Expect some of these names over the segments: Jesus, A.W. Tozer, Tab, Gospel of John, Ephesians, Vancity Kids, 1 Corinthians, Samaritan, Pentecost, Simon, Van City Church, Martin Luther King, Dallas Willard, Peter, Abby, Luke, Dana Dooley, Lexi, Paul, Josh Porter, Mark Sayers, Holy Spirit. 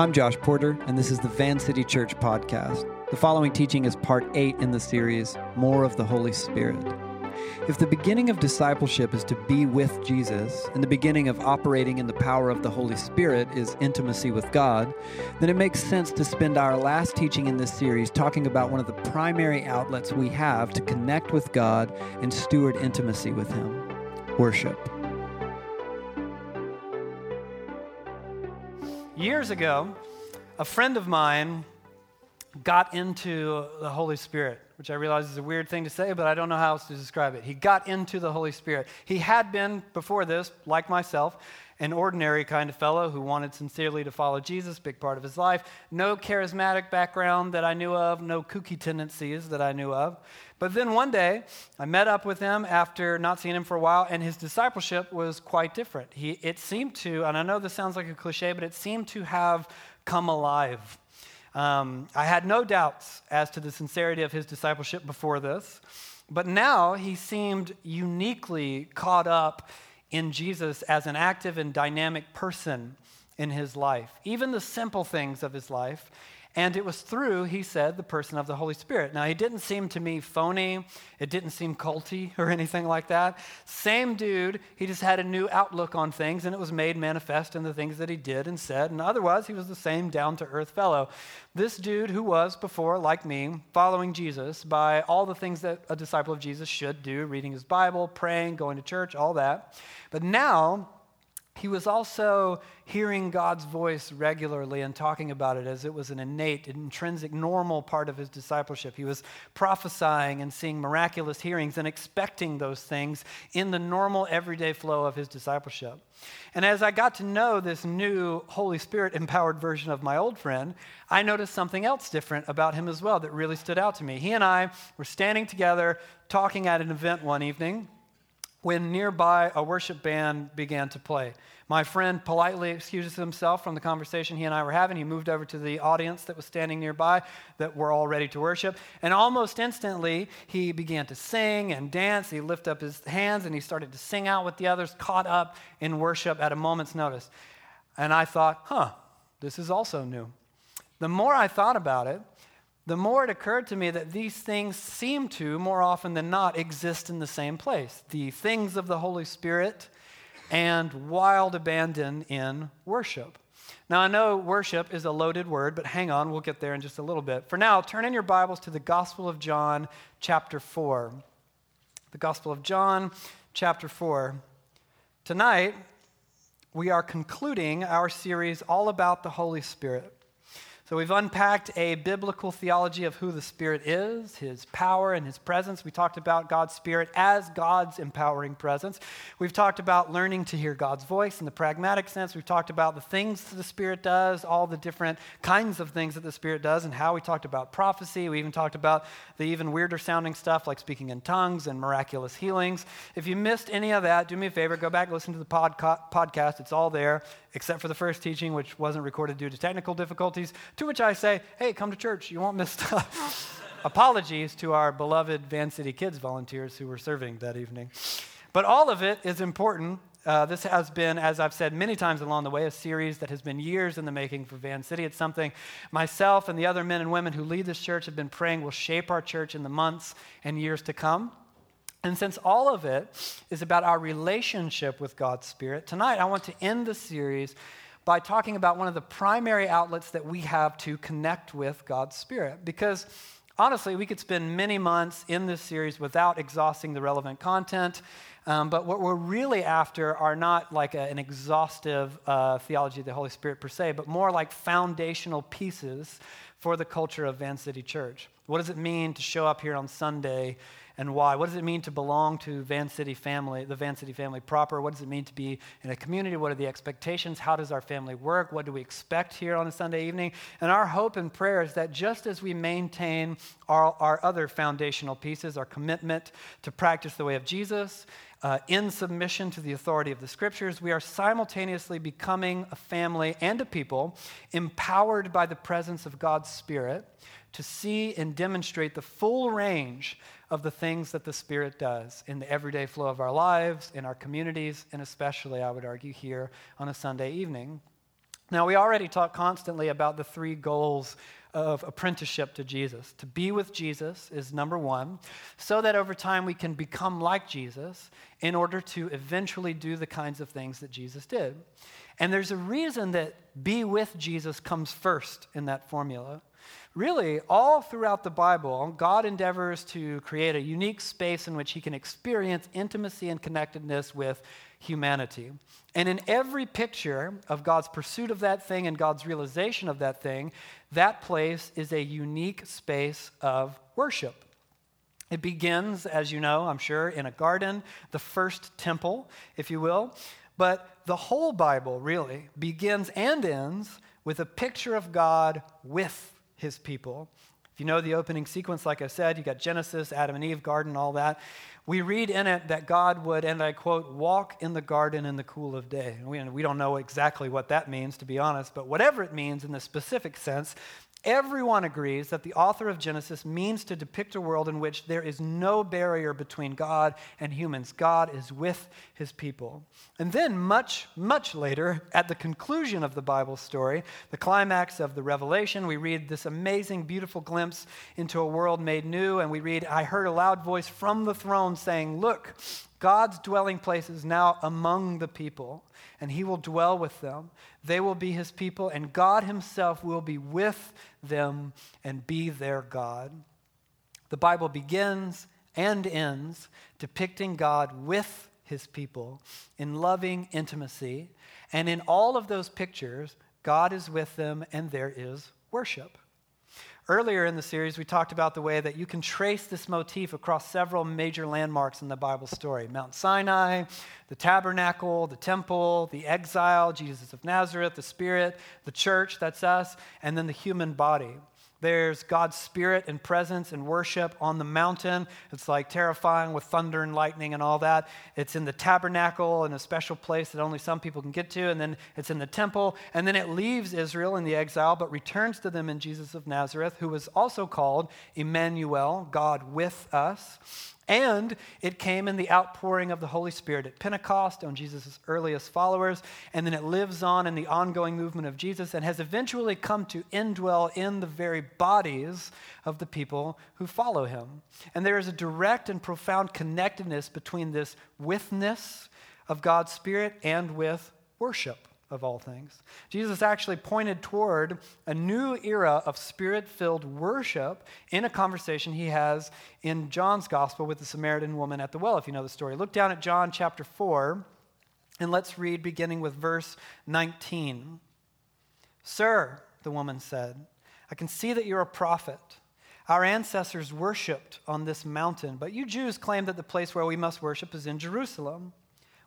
I'm Josh Porter, and this is the Van City Church podcast. The following teaching is part 8 in the series, More of the Holy Spirit. If the beginning of discipleship is to be with Jesus, and the beginning of operating in the power of the Holy Spirit is intimacy with God, then it makes sense to spend our last teaching in this series talking about one of the primary outlets we have to connect with God and steward intimacy with Him, worship. Years ago, a friend of mine got into the Holy Spirit, which I realize is a weird thing to say, but I don't know how else to describe it. He got into the Holy Spirit. He had been, before this, like myself, an ordinary kind of fellow who wanted sincerely to follow Jesus, big part of his life. No charismatic background that I knew of, no kooky tendencies that I knew of. But then one day, I met up with him after not seeing him for a while, and his discipleship was quite different. It seemed to, and I know this sounds like a cliche, but it seemed to have come alive. I had no doubts as to the sincerity of his discipleship before this, but now he seemed uniquely caught up in Jesus as an active and dynamic person in his life, even the simple things of his life. And it was through, he said, the person of the Holy Spirit. Now, he didn't seem to me phony. It didn't seem culty or anything like that. Same dude. He just had a new outlook on things, and it was made manifest in the things that he did and said. And otherwise, he was the same down-to-earth fellow. This dude who was before, like me, following Jesus by all the things that a disciple of Jesus should do, reading his Bible, praying, going to church, all that. But now, he was also hearing God's voice regularly and talking about it as it was an innate, intrinsic, normal part of his discipleship. He was prophesying and seeing miraculous healings and expecting those things in the normal, everyday flow of his discipleship. And as I got to know this new Holy Spirit-empowered version of my old friend, I noticed something else different about him as well that really stood out to me. He and I were standing together talking at an event one evening, when nearby a worship band began to play. My friend politely excuses himself from the conversation he and I were having. He moved over to the audience that was standing nearby that were all ready to worship. And almost instantly, he began to sing and dance. He lifted up his hands and he started to sing out with the others, caught up in worship at a moment's notice. And I thought, this is also new. The more I thought about it, the more it occurred to me that these things seem to, more often than not, exist in the same place. The things of the Holy Spirit and wild abandon in worship. Now, I know worship is a loaded word, but hang on, we'll get there in just a little bit. For now, turn in your Bibles to the Gospel of John, chapter 4. The Gospel of John, chapter 4. Tonight, we are concluding our series all about the Holy Spirit. So we've unpacked a biblical theology of who the Spirit is, His power and His presence. We talked about God's Spirit as God's empowering presence. We've talked about learning to hear God's voice in the pragmatic sense. We've talked about the things the Spirit does, all the different kinds of things that the Spirit does, and how we talked about prophecy. We even talked about the even weirder sounding stuff like speaking in tongues and miraculous healings. If you missed any of that, do me a favor, go back and listen to the podcast. It's all there, except for the first teaching, which wasn't recorded due to technical difficulties. To which I say, hey, come to church. You won't miss stuff. Apologies to our beloved Vancity Kids volunteers who were serving that evening. But all of it is important. This has been, as I've said many times along the way, a series that has been years in the making for Vancity. It's something myself and the other men and women who lead this church have been praying will shape our church in the months and years to come. And since all of it is about our relationship with God's Spirit, tonight I want to end the series by talking about one of the primary outlets that we have to connect with God's Spirit. Because honestly, we could spend many months in this series without exhausting the relevant content. But what we're really after are not like an exhaustive theology of the Holy Spirit per se, but more like foundational pieces for the culture of Van City Church. What does it mean to show up here on Sunday and why? What does it mean to belong to Vancity family, the Vancity family proper? What does it mean to be in a community? What are the expectations? How does our family work? What do we expect here on a Sunday evening? And our hope and prayer is that just as we maintain our other foundational pieces, our commitment to practice the way of Jesus, in submission to the authority of the Scriptures, we are simultaneously becoming a family and a people empowered by the presence of God's Spirit to see and demonstrate the full range of the things that the Spirit does in the everyday flow of our lives, in our communities, and especially, I would argue, here on a Sunday evening. Now, we already talk constantly about the three goals of apprenticeship to Jesus. To be with Jesus is number one, so that over time we can become like Jesus in order to eventually do the kinds of things that Jesus did. And there's a reason that be with Jesus comes first in that formula. Really, all throughout the Bible, God endeavors to create a unique space in which he can experience intimacy and connectedness with humanity. And in every picture of God's pursuit of that thing and God's realization of that thing, that place is a unique space of worship. It begins, as you know, I'm sure, in a garden, the first temple, if you will. But the whole Bible really begins and ends with a picture of God with his people. If you know the opening sequence, like I said, you got Genesis, Adam and Eve, garden, all that. We read in it that God would, and I quote, walk in the garden in the cool of day. And we don't know exactly what that means, to be honest, but whatever it means in the specific sense, everyone agrees that the author of Genesis means to depict a world in which there is no barrier between God and humans. God is with his people. And then much, much later, at the conclusion of the Bible story, the climax of the Revelation, we read this amazing, beautiful glimpse into a world made new, and we read, I heard a loud voice from the throne saying, look, God's dwelling place is now among the people, and he will dwell with them. They will be his people, and God himself will be with them and be their God. The Bible begins and ends depicting God with his people in loving intimacy, and in all of those pictures, God is with them and there is worship. Earlier in the series, we talked about the way that you can trace this motif across several major landmarks in the Bible story. Mount Sinai, the tabernacle, the temple, the exile, Jesus of Nazareth, the Spirit, the church, that's us, and then the human body. There's God's spirit and presence and worship on the mountain. It's like terrifying with thunder and lightning and all that. It's in the tabernacle in a special place that only some people can get to. And then it's in the temple. And then it leaves Israel in the exile, but returns to them in Jesus of Nazareth, who was also called Emmanuel, God with us. And it came in the outpouring of the Holy Spirit at Pentecost on Jesus' earliest followers, and then it lives on in the ongoing movement of Jesus and has eventually come to indwell in the very bodies of the people who follow him. And there is a direct and profound connectedness between this withness of God's Spirit and with worship of all things. Jesus actually pointed toward a new era of spirit-filled worship in a conversation he has in John's gospel with the Samaritan woman at the well, if you know the story. Look down at John chapter 4, and let's read beginning with verse 19. Sir, the woman said, I can see that you're a prophet. Our ancestors worshipped on this mountain, but you Jews claim that the place where we must worship is in Jerusalem.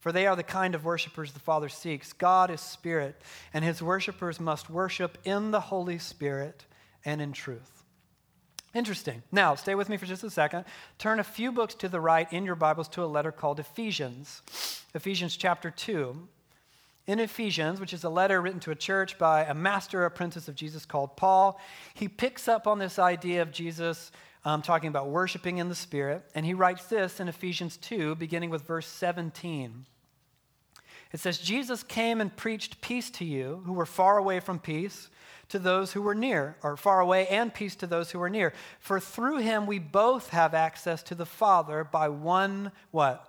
For they are the kind of worshipers the Father seeks. God is spirit, and his worshipers must worship in the Holy Spirit and in truth. Interesting. Now, stay with me for just a second. Turn a few books to the right in your Bibles to a letter called Ephesians. Ephesians chapter 2. In Ephesians, which is a letter written to a church by a master apprentice of Jesus called Paul, he picks up on this idea of Jesus talking about worshiping in the Spirit, and he writes this in Ephesians 2, beginning with verse 17. It says, Jesus came and preached peace to you who were far away from peace to those who were near, or far away and peace to those who were near. For through him we both have access to the Father by one, what?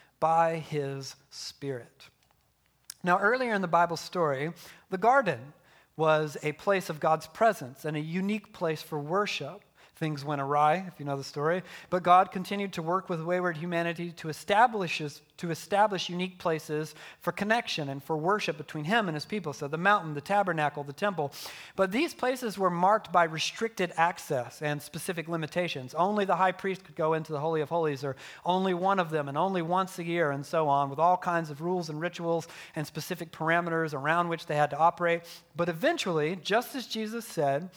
by his Spirit. Now, earlier in the Bible story, the garden was a place of God's presence and a unique place for worship. Things went awry, if you know the story. But God continued to work with wayward humanity to establish unique places for connection and for worship between him and his people. So the mountain, the tabernacle, the temple. But these places were marked by restricted access and specific limitations. Only the high priest could go into the Holy of Holies, or only one of them, and only once a year, and so on, with all kinds of rules and rituals and specific parameters around which they had to operate. But eventually, just as Jesus said,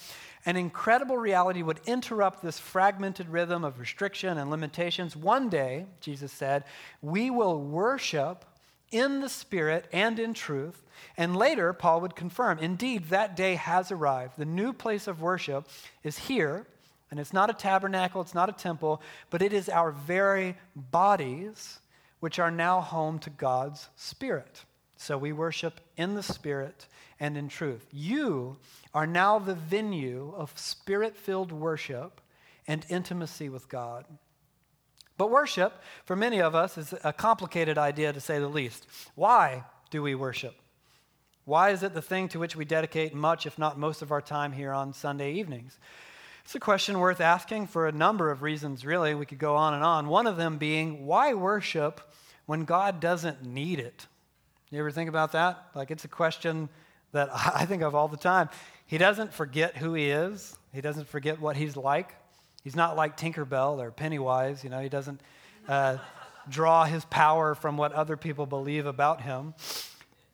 an incredible reality would interrupt this fragmented rhythm of restriction and limitations. One day, Jesus said, we will worship in the Spirit and in truth. And later, Paul would confirm, indeed, that day has arrived. The new place of worship is here, and it's not a tabernacle, it's not a temple, but it is our very bodies, which are now home to God's Spirit. So we worship in the Spirit and in truth. You are now the venue of Spirit-filled worship and intimacy with God. But worship, for many of us, is a complicated idea, to say the least. Why do we worship? Why is it the thing to which we dedicate much, if not most, of our time here on Sunday evenings? It's a question worth asking for a number of reasons, really. We could go on and on. One of them being, why worship when God doesn't need it? You ever think about that? Like, it's a question that I think of all the time. He doesn't forget who he is. He doesn't forget what he's like. He's not like Tinkerbell or Pennywise. You know, he doesn't draw his power from what other people believe about him.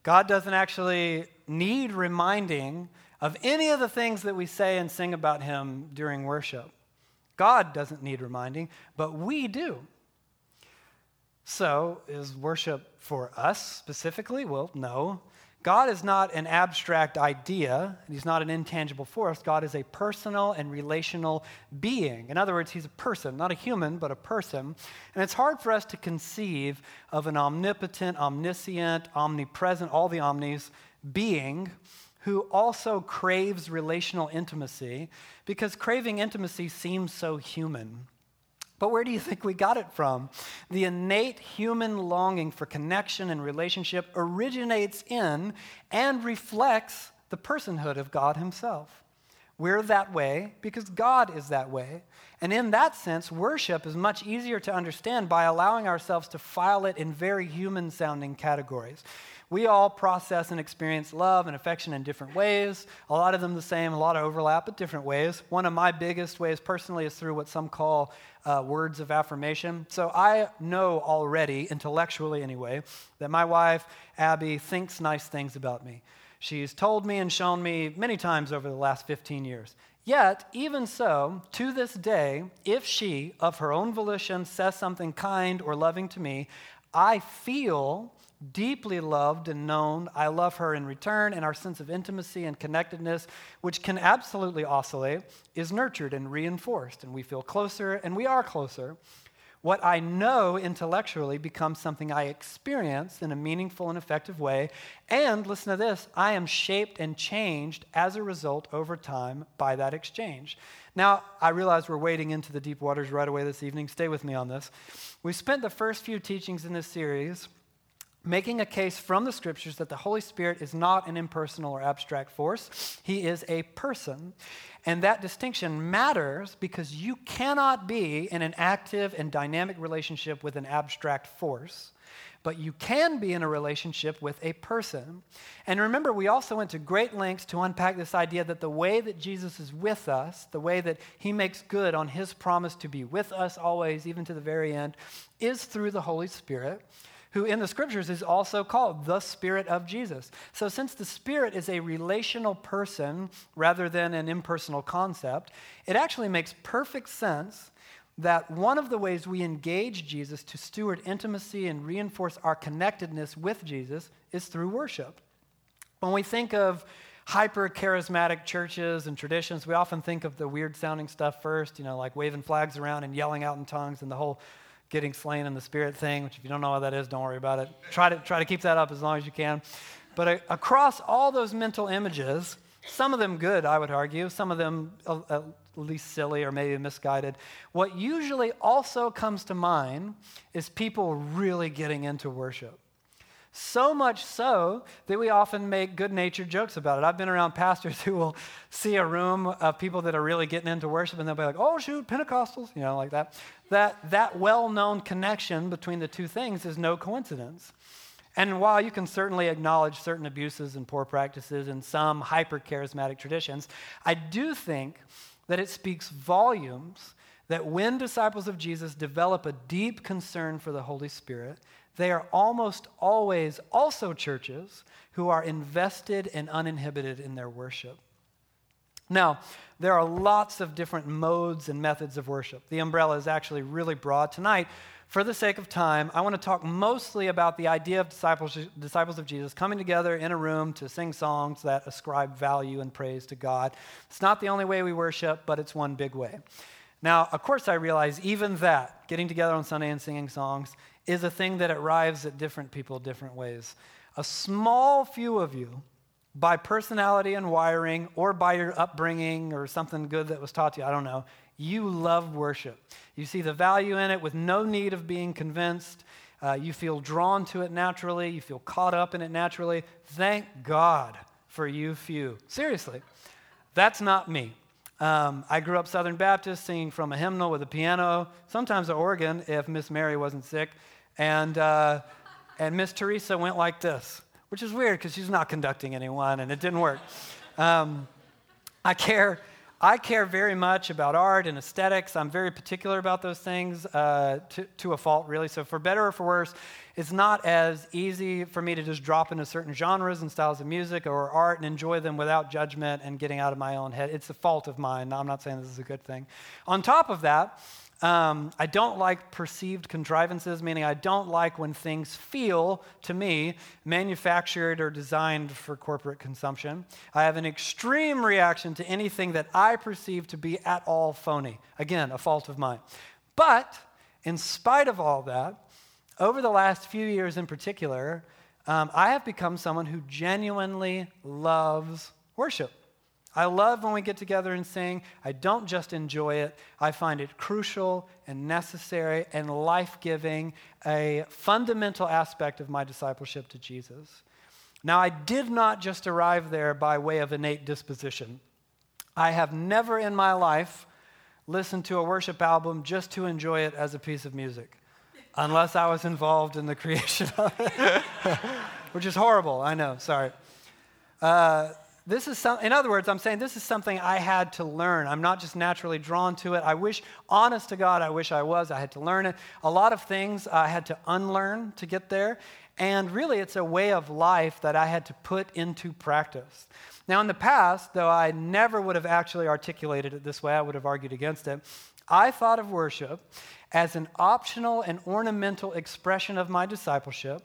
God doesn't actually need reminding of any of the things that we say and sing about him during worship. God doesn't need reminding, but we do. So, is worship for us specifically? Well, no. God is not an abstract idea. He's not an intangible force. God is a personal and relational being. In other words, he's a person, not a human, but a person. And it's hard for us to conceive of an omnipotent, omniscient, omnipresent, all the omnis, being who also craves relational intimacy, because craving intimacy seems so human. But where do you think we got it from? The innate human longing for connection and relationship originates in and reflects the personhood of God himself. We're that way because God is that way. And in that sense, worship is much easier to understand by allowing ourselves to file it in very human-sounding categories. We all process and experience love and affection in different ways, a lot of them the same, a lot of overlap, but different ways. One of my biggest ways personally is through what some call words of affirmation. So I know already, intellectually anyway, that my wife, Abby, thinks nice things about me. She's told me and shown me many times over the last 15 years. Yet, even so, to this day, if she, of her own volition, says something kind or loving to me, I feel deeply loved and known. I love her in return, and our sense of intimacy and connectedness, which can absolutely oscillate, is nurtured and reinforced, and we feel closer, and we are closer. What I know intellectually becomes something I experience in a meaningful and effective way. And listen to this, I am shaped and changed as a result over time by that exchange. Now, I realize we're wading into the deep waters right away this evening. Stay with me on this. We spent the first few teachings in this series making a case from the scriptures that the Holy Spirit is not an impersonal or abstract force. He is a person. And that distinction matters because you cannot be in an active and dynamic relationship with an abstract force, but you can be in a relationship with a person. And remember, we also went to great lengths to unpack this idea that the way that Jesus is with us, the way that he makes good on his promise to be with us always, even to the very end, is through the Holy Spirit, who in the scriptures is also called the Spirit of Jesus. So since the Spirit is a relational person rather than an impersonal concept, it actually makes perfect sense that one of the ways we engage Jesus to steward intimacy and reinforce our connectedness with Jesus is through worship. When we think of hyper-charismatic churches and traditions, we often think of the weird-sounding stuff first, you know, like waving flags around and yelling out in tongues and the whole getting slain in the Spirit thing, which if you don't know what that is, don't worry about it. Try to keep that up as long as you can. But across all those mental images, some of them good, I would argue, some of them at least silly or maybe misguided, what usually also comes to mind is people really getting into worship. So much so that we often make good-natured jokes about it. I've been around pastors who will see a room of people that are really getting into worship, and they'll be like, oh, shoot, Pentecostals, you know, like that. That well-known connection between the two things is no coincidence. And while you can certainly acknowledge certain abuses and poor practices in some hyper-charismatic traditions, I do think that it speaks volumes that when disciples of Jesus develop a deep concern for the Holy Spirit, they are almost always also churches who are invested and uninhibited in their worship. Now, there are lots of different modes and methods of worship. The umbrella is actually really broad. Tonight, for the sake of time, I want to talk mostly about the idea of disciples of Jesus coming together in a room to sing songs that ascribe value and praise to God. It's not the only way we worship, but it's one big way. Now, of course, I realize even that, getting together on Sunday and singing songs, is a thing that arrives at different people different ways. A small few of you, by personality and wiring, or by your upbringing or something good that was taught to you, I don't know, you love worship. You see the value in it with no need of being convinced. You feel drawn to it naturally. You feel caught up in it naturally. Thank God for you few. Seriously, that's not me. I grew up Southern Baptist, singing from a hymnal with a piano, sometimes an organ if Miss Mary wasn't sick, and Miss Teresa went like this, which is weird because she's not conducting anyone, and it didn't work. I care very much about art and aesthetics. I'm very particular about those things to a fault, really. So for better or for worse, it's not as easy for me to just drop into certain genres and styles of music or art and enjoy them without judgment and getting out of my own head. It's a fault of mine. I'm not saying this is a good thing. On top of that, I don't like perceived contrivances, meaning I don't like when things feel, to me, manufactured or designed for corporate consumption. I have an extreme reaction to anything that I perceive to be at all phony. Again, a fault of mine. But in spite of all that, over the last few years in particular, I have become someone who genuinely loves worship. I love when we get together and sing. I don't just enjoy it. I find it crucial and necessary and life-giving, a fundamental aspect of my discipleship to Jesus. Now, I did not just arrive there by way of innate disposition. I have never in my life listened to a worship album just to enjoy it as a piece of music, unless I was involved in the creation of it, which is horrible. I know, sorry. This is in other words, I'm saying this is something I had to learn. I'm not just naturally drawn to it. I wish, honest to God, I wish I was. I had to learn it. A lot of things I had to unlearn to get there. And really, it's a way of life that I had to put into practice. Now, in the past, though I never would have actually articulated it this way, I would have argued against it, I thought of worship as an optional and ornamental expression of my discipleship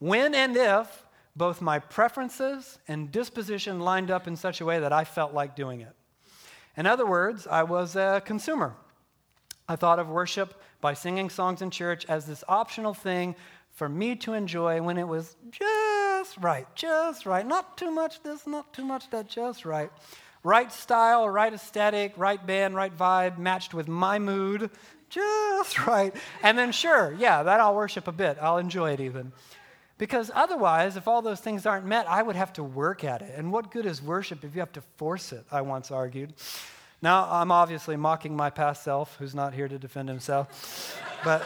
when and if both my preferences and disposition lined up in such a way that I felt like doing it. In other words, I was a consumer. I thought of worship by singing songs in church as this optional thing for me to enjoy when it was just right, not too much this, not too much that, just right. Right style, right aesthetic, right band, right vibe, matched with my mood, just right. And then sure, yeah, that I'll worship a bit. I'll enjoy it even. Because otherwise, if all those things aren't met, I would have to work at it. And what good is worship if you have to force it, I once argued. Now, I'm obviously mocking my past self, who's not here to defend himself. But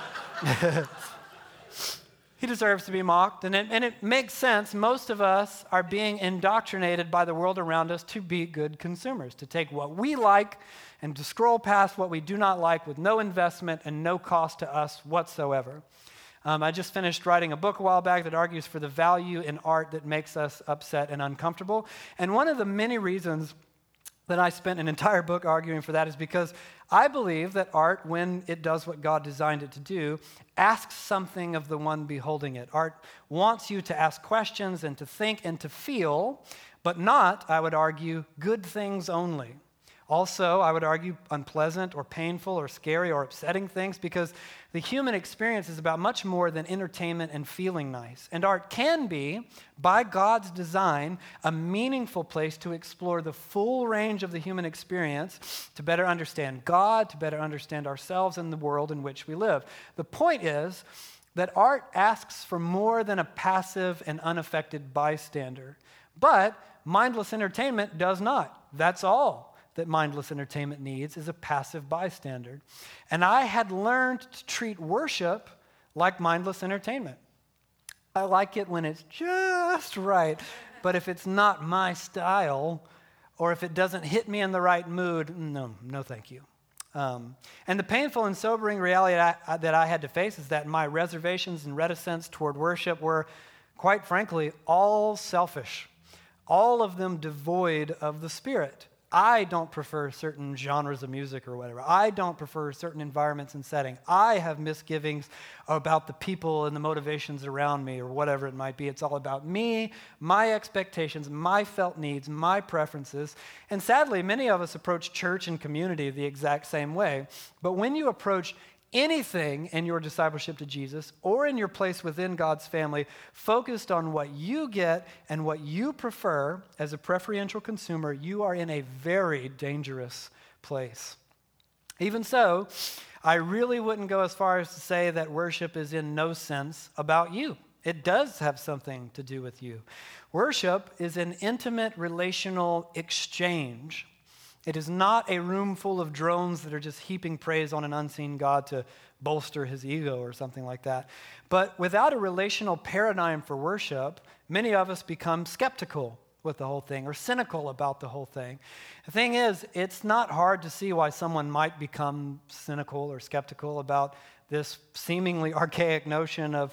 he deserves to be mocked. And it makes sense. Most of us are being indoctrinated by the world around us to be good consumers, to take what we like and to scroll past what we do not like with no investment and no cost to us whatsoever. I just finished writing a book a while back that argues for the value in art that makes us upset and uncomfortable. And one of the many reasons that I spent an entire book arguing for that is because I believe that art, when it does what God designed it to do, asks something of the one beholding it. Art wants you to ask questions and to think and to feel, but not, I would argue, good things only. Also, I would argue unpleasant or painful or scary or upsetting things, because the human experience is about much more than entertainment and feeling nice. And art can be, by God's design, a meaningful place to explore the full range of the human experience to better understand God, to better understand ourselves and the world in which we live. The point is, that art asks for more than a passive and unaffected bystander. But mindless entertainment does not. That's all that mindless entertainment needs is a passive bystander. And I had learned to treat worship like mindless entertainment. I like it when it's just right, but if it's not my style or if it doesn't hit me in the right mood, no thank you. And the painful and sobering reality that I had to face is that my reservations and reticence toward worship were, quite frankly, all selfish, all of them devoid of the Spirit. I don't prefer certain genres of music or whatever. I don't prefer certain environments and setting. I have misgivings about the people and the motivations around me or whatever it might be. It's all about me, my expectations, my felt needs, my preferences. And sadly, many of us approach church and community the exact same way. But when you approach anything in your discipleship to Jesus or in your place within God's family focused on what you get and what you prefer as a preferential consumer, you are in a very dangerous place. Even so, I really wouldn't go as far as to say that worship is in no sense about you. It does have something to do with you. Worship is an intimate relational exchange. It is not a room full of drones that are just heaping praise on an unseen God to bolster his ego or something like that. But without a relational paradigm for worship, many of us become skeptical with the whole thing or cynical about the whole thing. The thing is, it's not hard to see why someone might become cynical or skeptical about this seemingly archaic notion of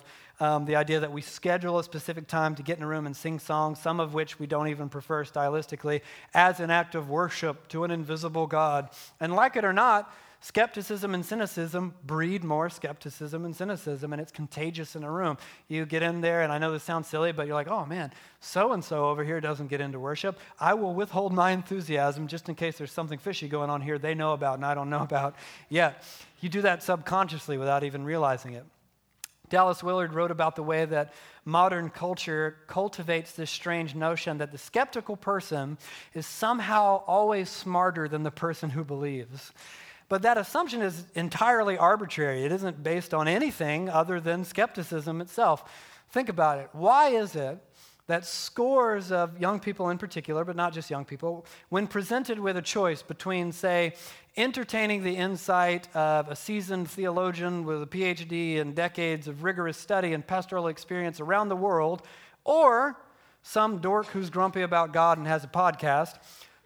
the idea that we schedule a specific time to get in a room and sing songs, some of which we don't even prefer stylistically, as an act of worship to an invisible God. And like it or not, skepticism and cynicism breed more skepticism and cynicism, and it's contagious in a room. You get in there, and I know this sounds silly, but you're like, oh man, so-and-so over here doesn't get into worship. I will withhold my enthusiasm just in case there's something fishy going on here they know about and I don't know about yet. You do that subconsciously without even realizing it. Dallas Willard wrote about the way that modern culture cultivates this strange notion that the skeptical person is somehow always smarter than the person who believes. But that assumption is entirely arbitrary. It isn't based on anything other than skepticism itself. Think about it. Why is it that scores of young people in particular, but not just young people, when presented with a choice between, say, entertaining the insight of a seasoned theologian with a PhD and decades of rigorous study and pastoral experience around the world, or some dork who's grumpy about God and has a podcast,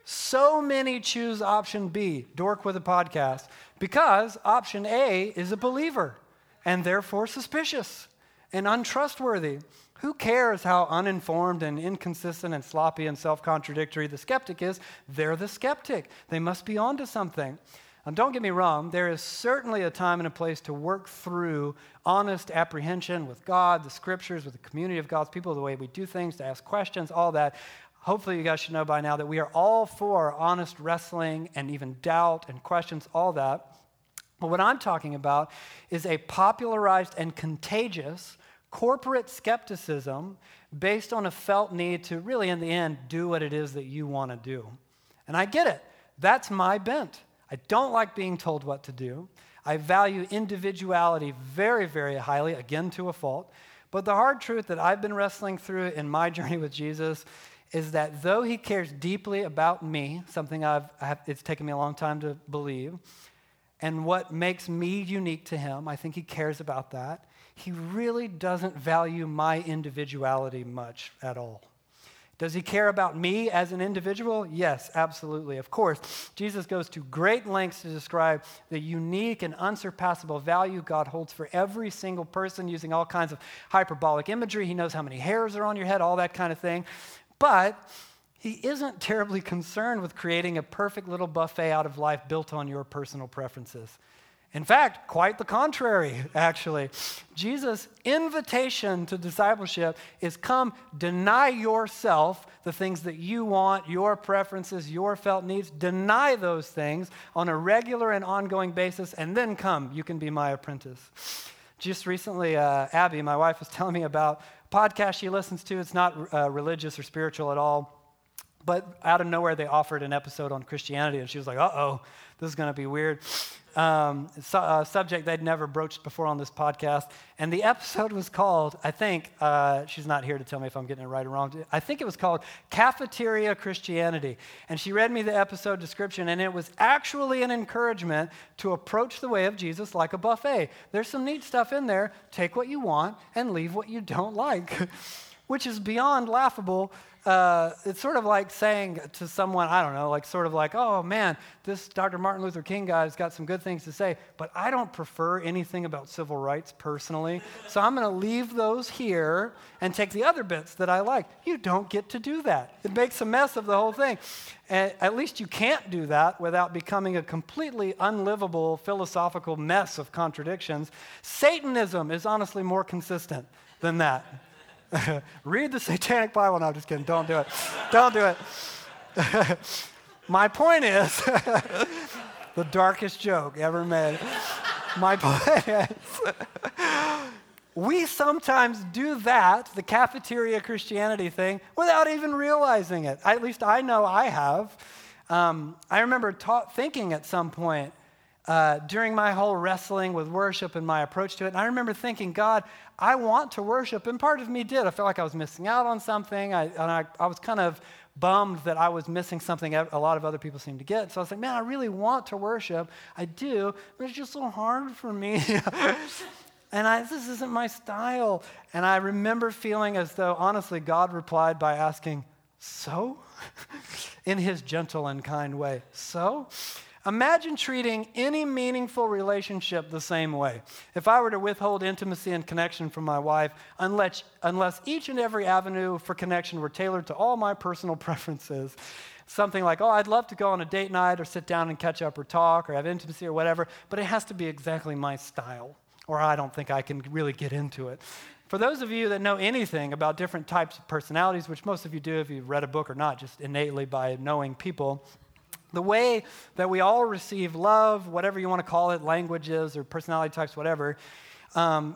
so many choose option B, dork with a podcast, because option A is a believer and therefore suspicious and untrustworthy. Who cares how uninformed and inconsistent and sloppy and self-contradictory the skeptic is? They're the skeptic. They must be onto something. And don't get me wrong, there is certainly a time and a place to work through honest apprehension with God, the Scriptures, with the community of God's people, the way we do things, to ask questions, all that. Hopefully you guys should know by now that we are all for honest wrestling and even doubt and questions, all that. But what I'm talking about is a popularized and contagious corporate skepticism based on a felt need to really, in the end, do what it is that you want to do. And I get it. That's my bent. I don't like being told what to do. I value individuality very, very highly, again, to a fault. But the hard truth that I've been wrestling through in my journey with Jesus is that though he cares deeply about me, something it's taken me a long time to believe, and what makes me unique to him, I think he cares about that. He really doesn't value my individuality much at all. Does he care about me as an individual? Yes, absolutely, of course. Jesus goes to great lengths to describe the unique and unsurpassable value God holds for every single person using all kinds of hyperbolic imagery. He knows how many hairs are on your head, all that kind of thing. But he isn't terribly concerned with creating a perfect little buffet out of life built on your personal preferences. In fact, quite the contrary, actually. Jesus' invitation to discipleship is come deny yourself the things that you want, your preferences, your felt needs. Deny those things on a regular and ongoing basis, and then come. You can be my apprentice. Just recently, Abby, my wife, was telling me about a podcast she listens to. It's not religious or spiritual at all. But out of nowhere, they offered an episode on Christianity, and she was like, uh-oh, this is going to be weird. It's a subject they'd never broached before on this podcast. And the episode was called, I think, she's not here to tell me if I'm getting it right or wrong. I think it was called Cafeteria Christianity. And she read me the episode description, and it was actually an encouragement to approach the way of Jesus like a buffet. There's some neat stuff in there. Take what you want and leave what you don't like, which is beyond laughable. It's sort of like saying to someone, I don't know, like sort of like, oh man, this Dr. Martin Luther King guy's got some good things to say, but I don't prefer anything about civil rights personally, so I'm going to leave those here and take the other bits that I like. You don't get to do that. It makes a mess of the whole thing. And at least you can't do that without becoming a completely unlivable philosophical mess of contradictions. Satanism is honestly more consistent than that. Read the Satanic Bible. No, I'm just kidding. Don't do it. Don't do it. My point is, the darkest joke ever made. My point is, we sometimes do that, the cafeteria Christianity thing, without even realizing it. At least I know I have. I remember thinking at some point, during my whole wrestling with worship and my approach to it, and I remember thinking, God, I want to worship, and part of me did. I felt like I was missing out on something, and I was kind of bummed that I was missing something a lot of other people seemed to get. So I was like, man, I really want to worship. I do, but it's just so hard for me. This isn't my style. And I remember feeling as though, honestly, God replied by asking, so? In his gentle and kind way, so? Imagine treating any meaningful relationship the same way. If I were to withhold intimacy and connection from my wife, unless each and every avenue for connection were tailored to all my personal preferences, something like, oh, I'd love to go on a date night or sit down and catch up or talk or have intimacy or whatever, but it has to be exactly my style, or I don't think I can really get into it. For those of you that know anything about different types of personalities, which most of you do if you've read a book or not, just innately by knowing people, the way that we all receive love, whatever you want to call it, languages or personality types, whatever,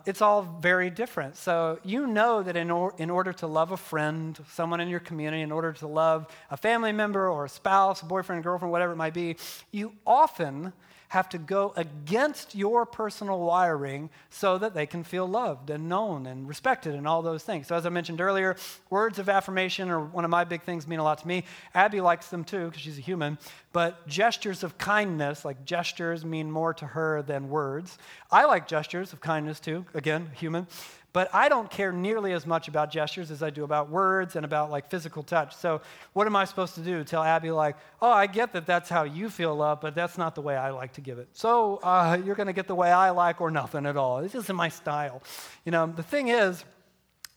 it's all very different. So you know that in order to love a friend, someone in your community, in order to love a family member or a spouse, boyfriend, girlfriend, whatever it might be, you often have to go against your personal wiring so that they can feel loved and known and respected and all those things. So as I mentioned earlier, words of affirmation are one of my big things, mean a lot to me. Abby likes them too because she's a human, but gestures of kindness, like gestures mean more to her than words. I like gestures of kindness too, again, human. But I don't care nearly as much about gestures as I do about words and about like physical touch. So what am I supposed to do? Tell Abby like, oh, I get that that's how you feel love, but that's not the way I like to give it. So you're going to get the way I like or nothing at all. This isn't my style. You know, the thing is,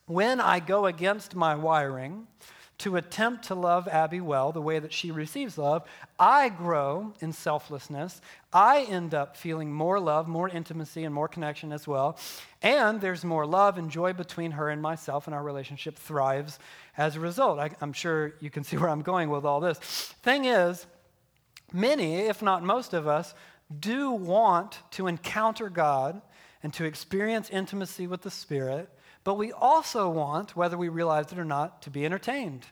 when I go against my wiring to attempt to love Abby well, the way that she receives love, I grow in selflessness. I end up feeling more love, more intimacy, and more connection as well. And there's more love and joy between her and myself, and our relationship thrives as a result. I'm sure you can see where I'm going with all this. Thing is, many, if not most of us, do want to encounter God and to experience intimacy with the Spirit, but we also want, whether we realize it or not, to be entertained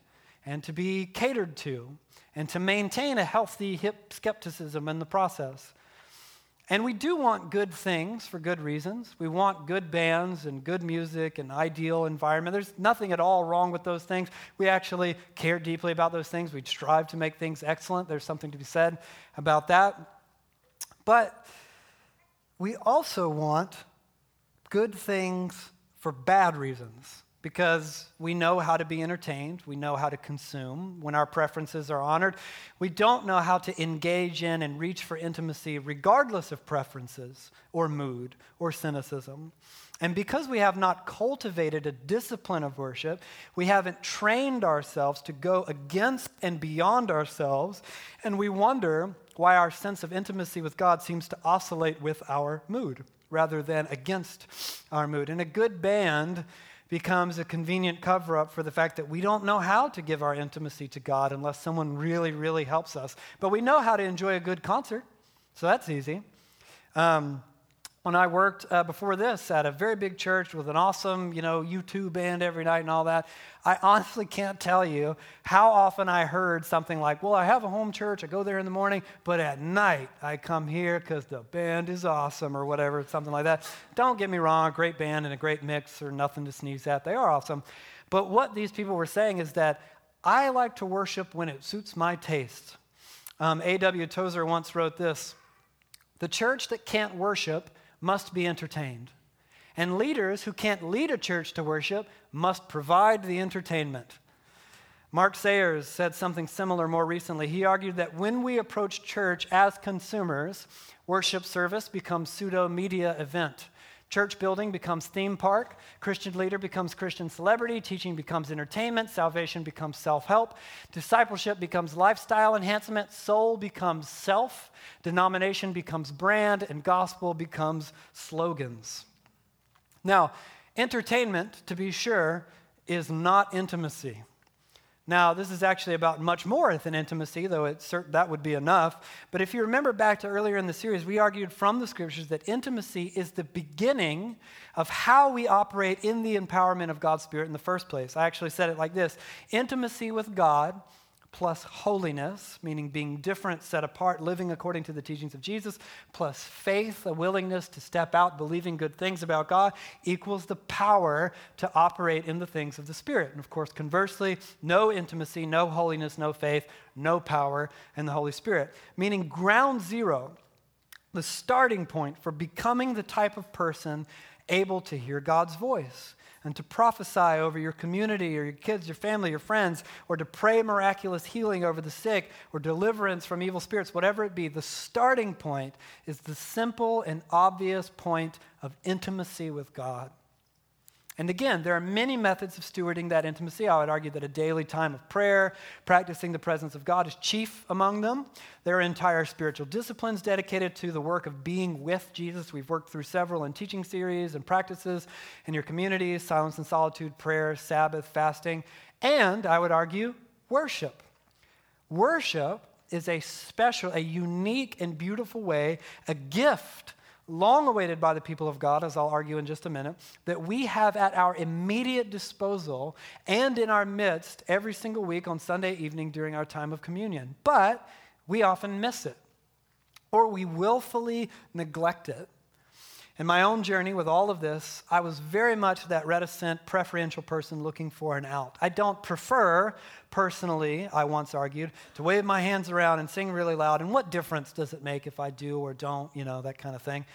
and to be catered to and to maintain a healthy, hip skepticism in the process. And we do want good things for good reasons. We want good bands and good music and ideal environment. There's nothing at all wrong with those things. We actually care deeply about those things. We strive to make things excellent. There's something to be said about that. But we also want good things for bad reasons, because we know how to be entertained, we know how to consume when our preferences are honored. We don't know how to engage in and reach for intimacy regardless of preferences or mood or cynicism. And because we have not cultivated a discipline of worship, we haven't trained ourselves to go against and beyond ourselves, and we wonder why our sense of intimacy with God seems to oscillate with our mood rather than against our mood. And a good band becomes a convenient cover-up for the fact that we don't know how to give our intimacy to God unless someone really, really helps us. But we know how to enjoy a good concert, so that's easy. when I worked before this at a very big church with an awesome, U2 band every night and all that, I honestly can't tell you how often I heard something like, well, I have a home church, I go there in the morning, but at night I come here because the band is awesome or whatever, something like that. Don't get me wrong, a great band and a great mix or nothing to sneeze at. They are awesome. But what these people were saying is that I like to worship when it suits my taste. A.W. Tozer once wrote this, "The church that can't worship must be entertained, and leaders who can't lead a church to worship must provide the entertainment." Mark Sayers said something similar more recently. He argued that when we approach church as consumers, worship service becomes pseudo-media event. Church building becomes theme park, Christian leader becomes Christian celebrity, teaching becomes entertainment, salvation becomes self-help, discipleship becomes lifestyle enhancement, soul becomes self, denomination becomes brand, and gospel becomes slogans. Now, entertainment, to be sure, is not intimacy. Now, this is actually about much more than intimacy, though that would be enough. But if you remember back to earlier in the series, we argued from the scriptures that intimacy is the beginning of how we operate in the empowerment of God's Spirit in the first place. I actually said it like this: intimacy with God plus holiness, meaning being different, set apart, living according to the teachings of Jesus, plus faith, a willingness to step out, believing good things about God, equals the power to operate in the things of the Spirit. And of course, conversely, no intimacy, no holiness, no faith, no power in the Holy Spirit. Meaning ground zero, the starting point for becoming the type of person able to hear God's voice and to prophesy over your community or your kids, your family, your friends, or to pray miraculous healing over the sick or deliverance from evil spirits, whatever it be. The starting point is the simple and obvious point of intimacy with God. And again, there are many methods of stewarding that intimacy. I would argue that a daily time of prayer, practicing the presence of God, is chief among them. There are entire spiritual disciplines dedicated to the work of being with Jesus. We've worked through several in teaching series and practices in your communities: silence and solitude, prayer, Sabbath, fasting, and I would argue worship. Worship is a special, a unique and beautiful way, a gift long awaited by the people of God, as I'll argue in just a minute, that we have at our immediate disposal and in our midst every single week on Sunday evening during our time of communion. But we often miss it, or we willfully neglect it. In my own journey with all of this, I was very much that reticent, preferential person looking for an out. I don't prefer, personally, I once argued, to wave my hands around and sing really loud, and what difference does it make if I do or don't, that kind of thing.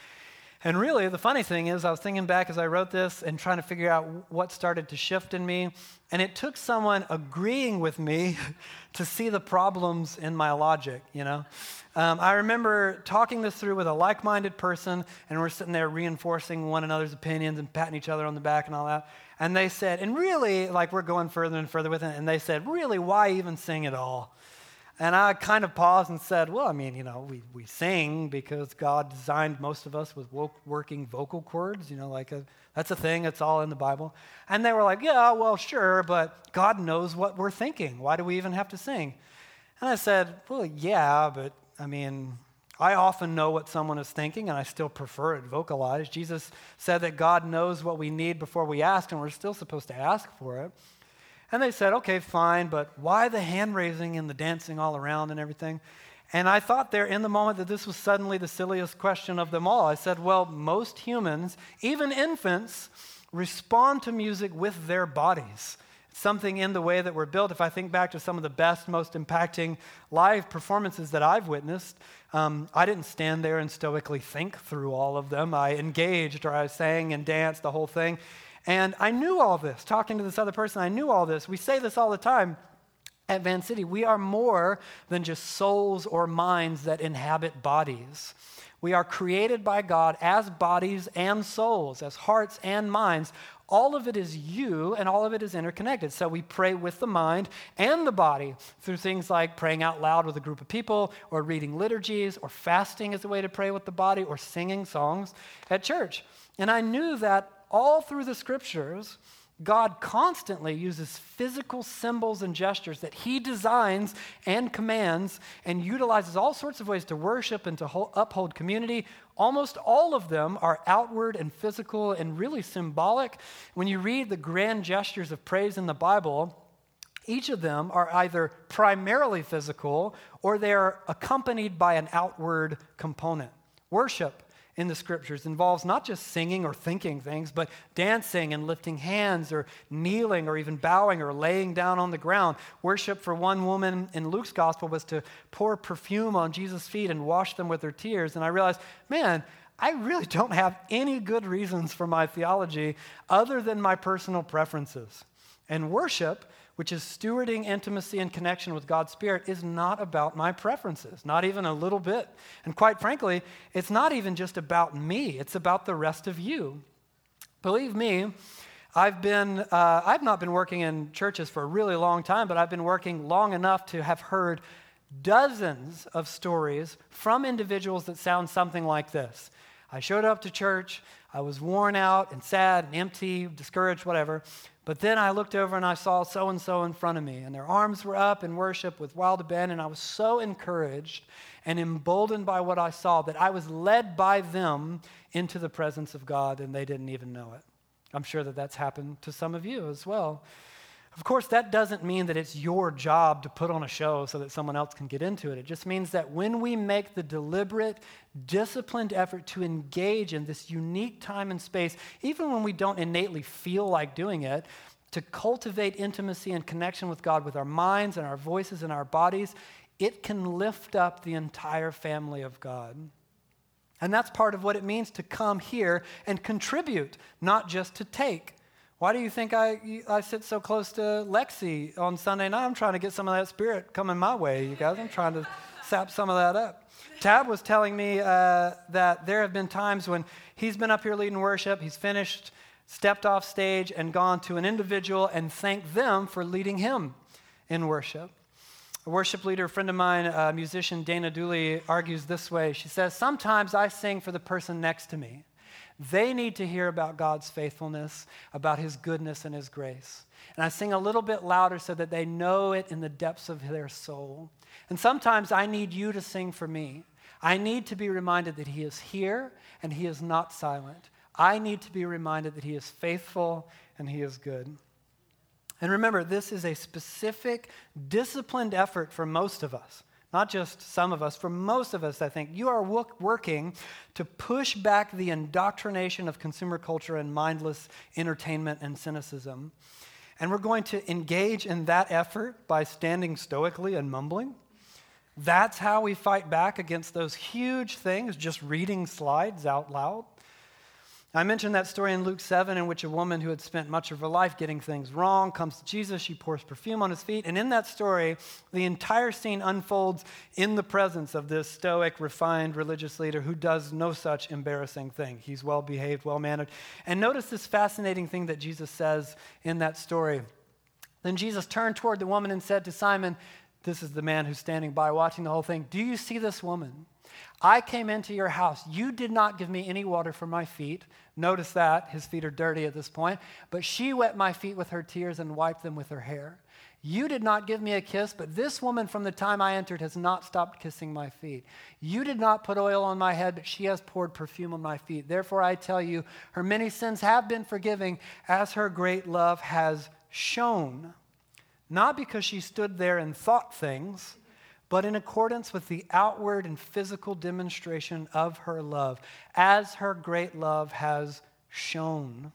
And really, the funny thing is, I was thinking back as I wrote this and trying to figure out what started to shift in me, and it took someone agreeing with me to see the problems in my logic, I remember talking this through with a like-minded person, and we're sitting there reinforcing one another's opinions and patting each other on the back and all that. And they said, and really, we're going further and further with it, and they said, really, why even sing at all? And I kind of paused and said, well, we sing because God designed most of us with working vocal cords, that's a thing, it's all in the Bible. And they were like, yeah, well, sure, but God knows what we're thinking. Why do we even have to sing? And I said, well, yeah, but I often know what someone is thinking, and I still prefer it vocalized. Jesus said that God knows what we need before we ask, and we're still supposed to ask for it. And they said, okay, fine, but why the hand raising and the dancing all around and everything? And I thought there in the moment that this was suddenly the silliest question of them all. I said, well, most humans, even infants, respond to music with their bodies. It's something in the way that we're built. If I think back to some of the best, most impacting live performances that I've witnessed, I didn't stand there and stoically think through all of them. I engaged, or I sang and danced the whole thing. And I knew all this. Talking to this other person, I knew all this. We say this all the time at Van City. We are more than just souls or minds that inhabit bodies. We are created by God as bodies and souls, as hearts and minds. All of it is you, and all of it is interconnected. So we pray with the mind and the body through things like praying out loud with a group of people, or reading liturgies, or fasting as a way to pray with the body, or singing songs at church. And I knew that all through the scriptures, God constantly uses physical symbols and gestures that he designs and commands and utilizes all sorts of ways to worship and to uphold community. Almost all of them are outward and physical and really symbolic. When you read the grand gestures of praise in the Bible, each of them are either primarily physical or they are accompanied by an outward component. Worship in the scriptures involves not just singing or thinking things, but dancing and lifting hands or kneeling or even bowing or laying down on the ground. Worship for one woman in Luke's gospel was to pour perfume on Jesus' feet and wash them with her tears. And I realized, man, I really don't have any good reasons for my theology other than my personal preferences. And worship, which is stewarding intimacy and connection with God's Spirit, is not about my preferences, not even a little bit. And quite frankly, it's not even just about me. It's about the rest of you. Believe me, I've not been working in churches for a really long time, but I've been working long enough to have heard dozens of stories from individuals that sound something like this. I showed up to church, I was worn out and sad and empty, discouraged, whatever. But then I looked over and I saw so-and-so in front of me, and their arms were up in worship with wild abandon. I was so encouraged and emboldened by what I saw that I was led by them into the presence of God, and they didn't even know it. I'm sure that that's happened to some of you as well. Of course, that doesn't mean that it's your job to put on a show so that someone else can get into it. It just means that when we make the deliberate, disciplined effort to engage in this unique time and space, even when we don't innately feel like doing it, to cultivate intimacy and connection with God with our minds and our voices and our bodies, it can lift up the entire family of God. And that's part of what it means to come here and contribute, not just to take. Why do you think I sit so close to Lexi on Sunday night? I'm trying to get some of that spirit coming my way, you guys. I'm trying to sap some of that up. Tab was telling me that there have been times when he's been up here leading worship, he's finished, stepped off stage, and gone to an individual and thanked them for leading him in worship. A worship leader, a friend of mine, a musician, Dana Dooley, argues this way. She says, "Sometimes I sing for the person next to me. They need to hear about God's faithfulness, about his goodness and his grace. And I sing a little bit louder so that they know it in the depths of their soul. And sometimes I need you to sing for me. I need to be reminded that he is here and he is not silent. I need to be reminded that he is faithful and he is good." And remember, this is a specific, disciplined effort for most of us. Not just some of us, for most of us, I think, you are working to push back the indoctrination of consumer culture and mindless entertainment and cynicism. And we're going to engage in that effort by standing stoically and mumbling. That's how we fight back against those huge things, just reading slides out loud. I mentioned that story in Luke 7 in which a woman who had spent much of her life getting things wrong comes to Jesus, she pours perfume on his feet, and in that story, the entire scene unfolds in the presence of this stoic, refined religious leader who does no such embarrassing thing. He's well-behaved, well-mannered. And notice this fascinating thing that Jesus says in that story. Then Jesus turned toward the woman and said to Simon, this is the man who's standing by watching the whole thing, "Do you see this woman? I came into your house. You did not give me any water for my feet." Notice that. His feet are dirty at this point. "But she wet my feet with her tears and wiped them with her hair. You did not give me a kiss, but this woman from the time I entered has not stopped kissing my feet. You did not put oil on my head, but she has poured perfume on my feet. Therefore I tell you, her many sins have been forgiven as her great love has shown." Not because she stood there and thought things, but in accordance with the outward and physical demonstration of her love, as her great love has shown.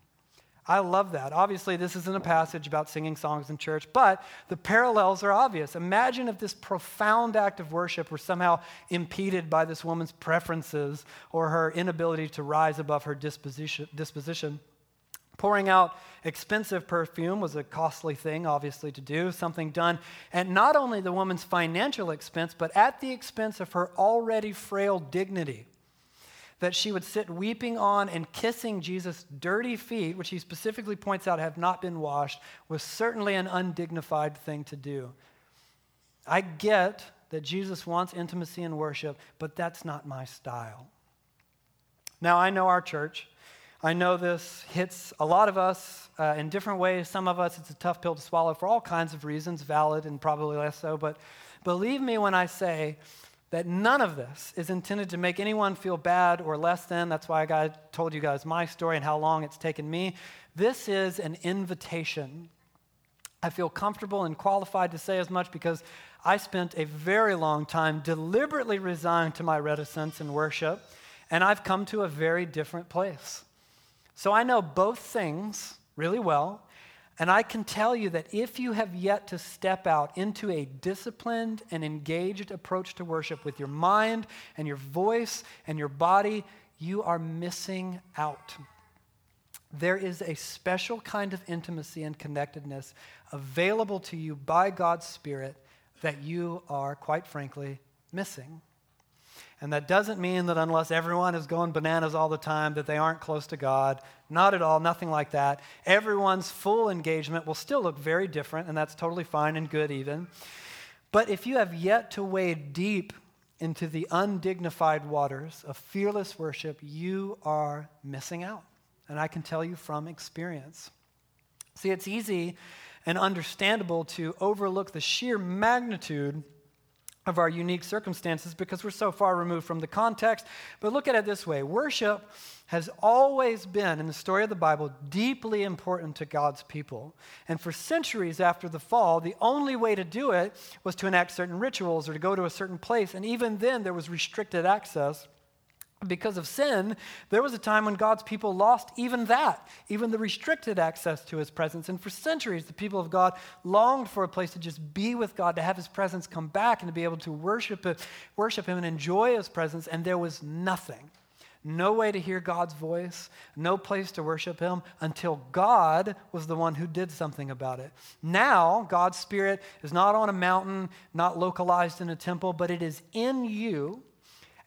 I love that. Obviously, this isn't a passage about singing songs in church, but the parallels are obvious. Imagine if this profound act of worship were somehow impeded by this woman's preferences or her inability to rise above her disposition. Pouring out expensive perfume was a costly thing, obviously, to do, something done at not only the woman's financial expense, but at the expense of her already frail dignity, that she would sit weeping on and kissing Jesus' dirty feet, which he specifically points out have not been washed, was certainly an undignified thing to do. I get that Jesus wants intimacy and worship, but that's not my style. Now, I know our church I know this hits a lot of us in different ways. Some of us, it's a tough pill to swallow for all kinds of reasons, valid and probably less so. But believe me when I say that none of this is intended to make anyone feel bad or less than. That's why I told you guys my story and how long it's taken me. This is an invitation. I feel comfortable and qualified to say as much because I spent a very long time deliberately resigned to my reticence in worship, and I've come to a very different place. So I know both things really well, and I can tell you that if you have yet to step out into a disciplined and engaged approach to worship with your mind and your voice and your body, you are missing out. There is a special kind of intimacy and connectedness available to you by God's Spirit that you are, quite frankly, missing. And that doesn't mean that unless everyone is going bananas all the time, that they aren't close to God. Not at all, nothing like that. Everyone's full engagement will still look very different, and that's totally fine and good even. But if you have yet to wade deep into the undignified waters of fearless worship, you are missing out. And I can tell you from experience. See, it's easy and understandable to overlook the sheer magnitude of our unique circumstances because we're so far removed from the context. But look at it this way. Worship has always been, in the story of the Bible, deeply important to God's people. And for centuries after the fall, the only way to do it was to enact certain rituals or to go to a certain place. And even then, there was restricted access. Because of sin, there was a time when God's people lost even that, even the restricted access to his presence. And for centuries, the people of God longed for a place to just be with God, to have his presence come back and to be able to worship him and enjoy his presence. And there was nothing, no way to hear God's voice, no place to worship him until God was the one who did something about it. Now, God's Spirit is not on a mountain, not localized in a temple, but it is in you.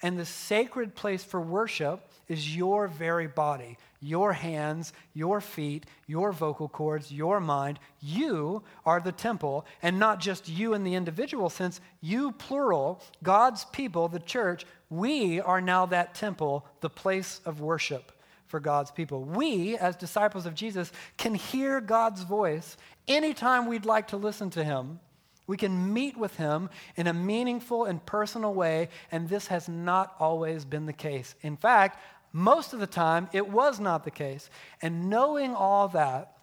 And the sacred place for worship is your very body, your hands, your feet, your vocal cords, your mind. You are the temple, and not just you in the individual sense, you plural, God's people, the church, we are now that temple, the place of worship for God's people. We, as disciples of Jesus, can hear God's voice anytime we'd like to listen to him. We can meet with him in a meaningful and personal way, and this has not always been the case. In fact, most of the time, it was not the case. And knowing all that,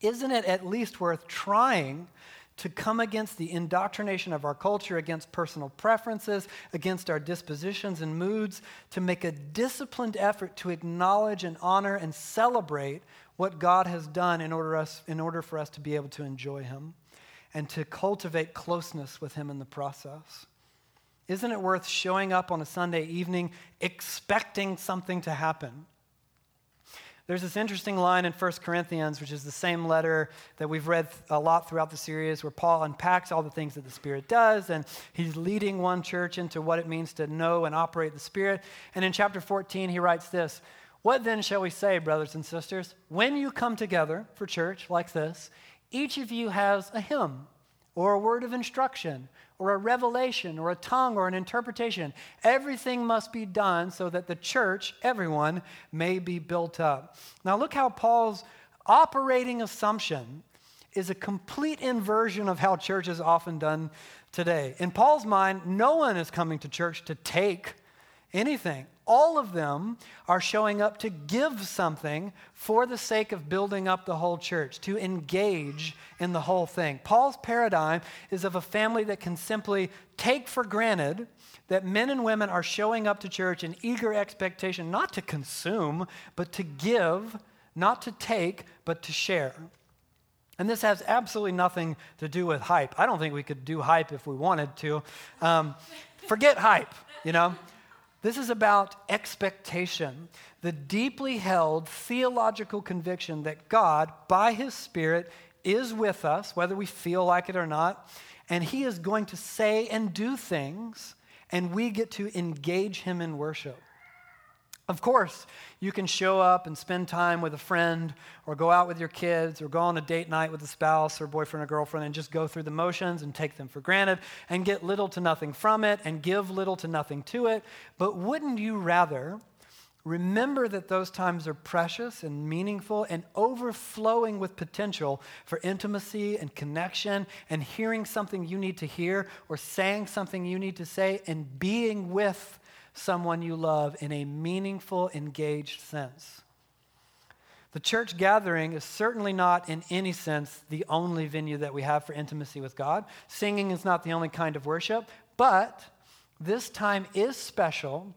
isn't it at least worth trying to come against the indoctrination of our culture, against personal preferences, against our dispositions and moods, to make a disciplined effort to acknowledge and honor and celebrate what God has done in order for us to be able to enjoy him? And to cultivate closeness with him in the process. Isn't it worth showing up on a Sunday evening expecting something to happen? There's this interesting line in 1 Corinthians, which is the same letter that we've read a lot throughout the series, where Paul unpacks all the things that the Spirit does, and he's leading one church into what it means to know and operate the Spirit. And in chapter 14, he writes this, "What then shall we say, brothers and sisters, when you come together for church like this, each of you has a hymn or a word of instruction or a revelation or a tongue or an interpretation. Everything must be done so that the church, everyone, may be built up." Now look how Paul's operating assumption is a complete inversion of how church is often done today. In Paul's mind, no one is coming to church to take anything. All of them are showing up to give something for the sake of building up the whole church, to engage in the whole thing. Paul's paradigm is of a family that can simply take for granted that men and women are showing up to church in eager expectation, not to consume, but to give, not to take, but to share. And this has absolutely nothing to do with hype. I don't think we could do hype if we wanted to. Forget hype, you know? This is about expectation, the deeply held theological conviction that God, by his Spirit, is with us, whether we feel like it or not, and he is going to say and do things, and we get to engage him in worship. Of course, you can show up and spend time with a friend or go out with your kids or go on a date night with a spouse or boyfriend or girlfriend and just go through the motions and take them for granted and get little to nothing from it and give little to nothing to it. But wouldn't you rather Remember that those times are precious and meaningful and overflowing with potential for intimacy and connection and hearing something you need to hear or saying something you need to say and being with someone you love in a meaningful, engaged sense. The church gathering is certainly not in any sense the only venue that we have for intimacy with God. Singing is not the only kind of worship, but this time is special.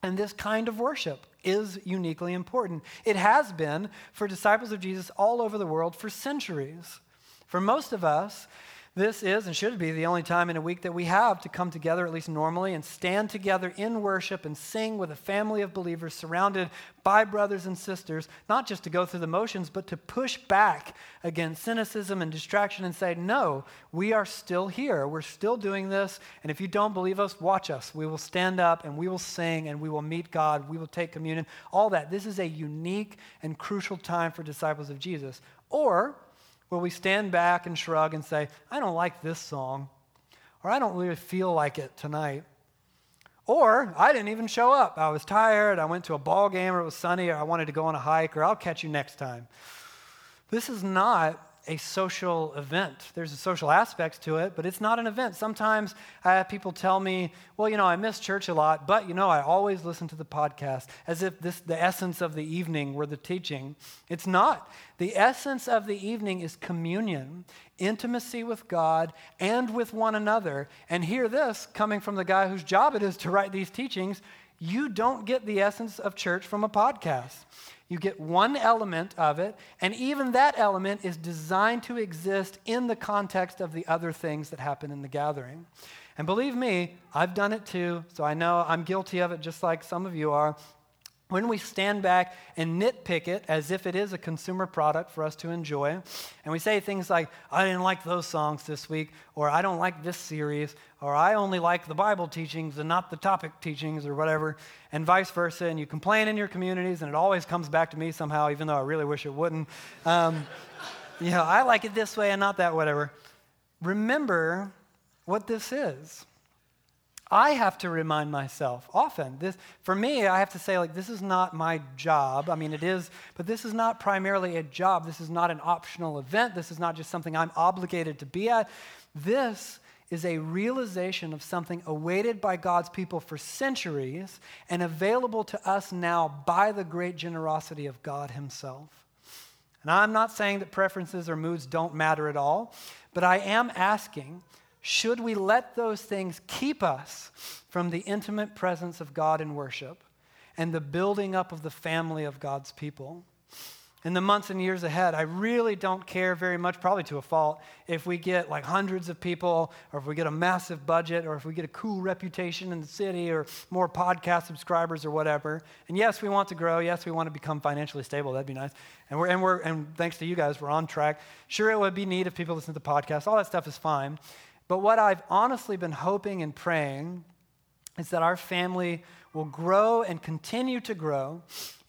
And this kind of worship is uniquely important. It has been for disciples of Jesus all over the world for centuries. For most of us, this is and should be the only time in a week that we have to come together, at least normally, and stand together in worship and sing with a family of believers surrounded by brothers and sisters, not just to go through the motions, but to push back against cynicism and distraction and say, no, we are still here. We're still doing this. And if you don't believe us, watch us. We will stand up and we will sing and we will meet God. We will take communion, all that. This is a unique and crucial time for disciples of Jesus. Or will we stand back and shrug and say, I don't like this song, or I don't really feel like it tonight, or I didn't even show up. I was tired, I went to a ball game, or it was sunny, or I wanted to go on a hike, or I'll catch you next time. This is not a social event. There's a social aspect to it, but it's not an event. Sometimes I have people tell me, well, I miss church a lot, but, I always listen to the podcast, as if the essence of the evening were the teaching. It's not. The essence of the evening is communion, intimacy with God and with one another. And hear this, coming from the guy whose job it is to write these teachings, you don't get the essence of church from a podcast. You get one element of it, and even that element is designed to exist in the context of the other things that happen in the gathering. And believe me, I've done it too, so I know I'm guilty of it just like some of you are. When we stand back and nitpick it as if it is a consumer product for us to enjoy, and we say things like, I didn't like those songs this week, or I don't like this series, or I only like the Bible teachings and not the topic teachings or whatever, and vice versa, and you complain in your communities, and it always comes back to me somehow, even though I really wish it wouldn't. I like it this way and not that, whatever. Remember what this is. I have to remind myself often. I have to say, this is not my job. I mean, it is, but this is not primarily a job. This is not an optional event. This is not just something I'm obligated to be at. This is a realization of something awaited by God's people for centuries and available to us now by the great generosity of God himself. And I'm not saying that preferences or moods don't matter at all, but I am asking, should we let those things keep us from the intimate presence of God in worship and the building up of the family of God's people? In the months and years ahead, I really don't care very much, probably to a fault, if we get hundreds of people, or if we get a massive budget, or if we get a cool reputation in the city, or more podcast subscribers or whatever. And yes, we want to grow. Yes, we want to become financially stable. That'd be nice. And we're thanks to you guys, we're on track. Sure, it would be neat if people listen to the podcast. All that stuff is fine. But what I've honestly been hoping and praying is that our family will grow and continue to grow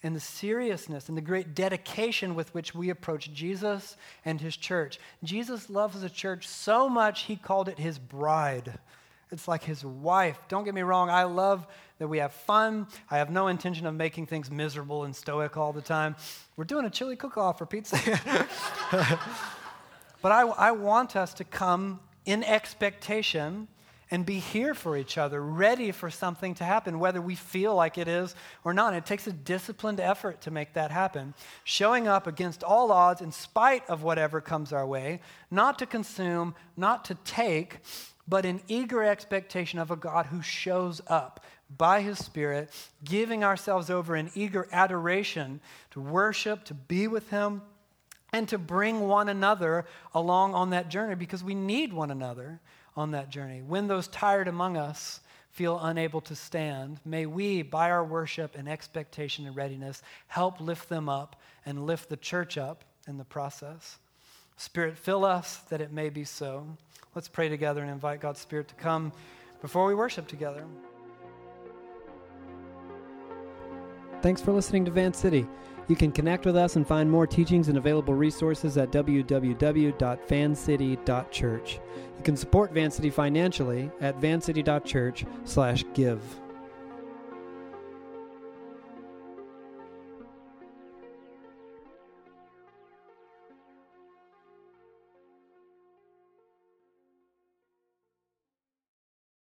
in the seriousness and the great dedication with which we approach Jesus and his church. Jesus loves the church so much, he called it his bride. It's like his wife. Don't get me wrong, I love that we have fun. I have no intention of making things miserable and stoic all the time. We're doing a chili cook-off for pizza. But I want us to come in expectation and be here for each other, ready for something to happen, whether we feel like it is or not. It takes a disciplined effort to make that happen. Showing up against all odds in spite of whatever comes our way, not to consume, not to take, but in eager expectation of a God who shows up by his Spirit, giving ourselves over in eager adoration to worship, to be with him, and to bring one another along on that journey, because we need one another on that journey. When those tired among us feel unable to stand, may we, by our worship and expectation and readiness, help lift them up and lift the church up in the process. Spirit, fill us that it may be so. Let's pray together and invite God's Spirit to come before we worship together. Thanks for listening to Van City. You can connect with us and find more teachings and available resources at www.vancity.church. You can support Vancity financially at vancity.church/give.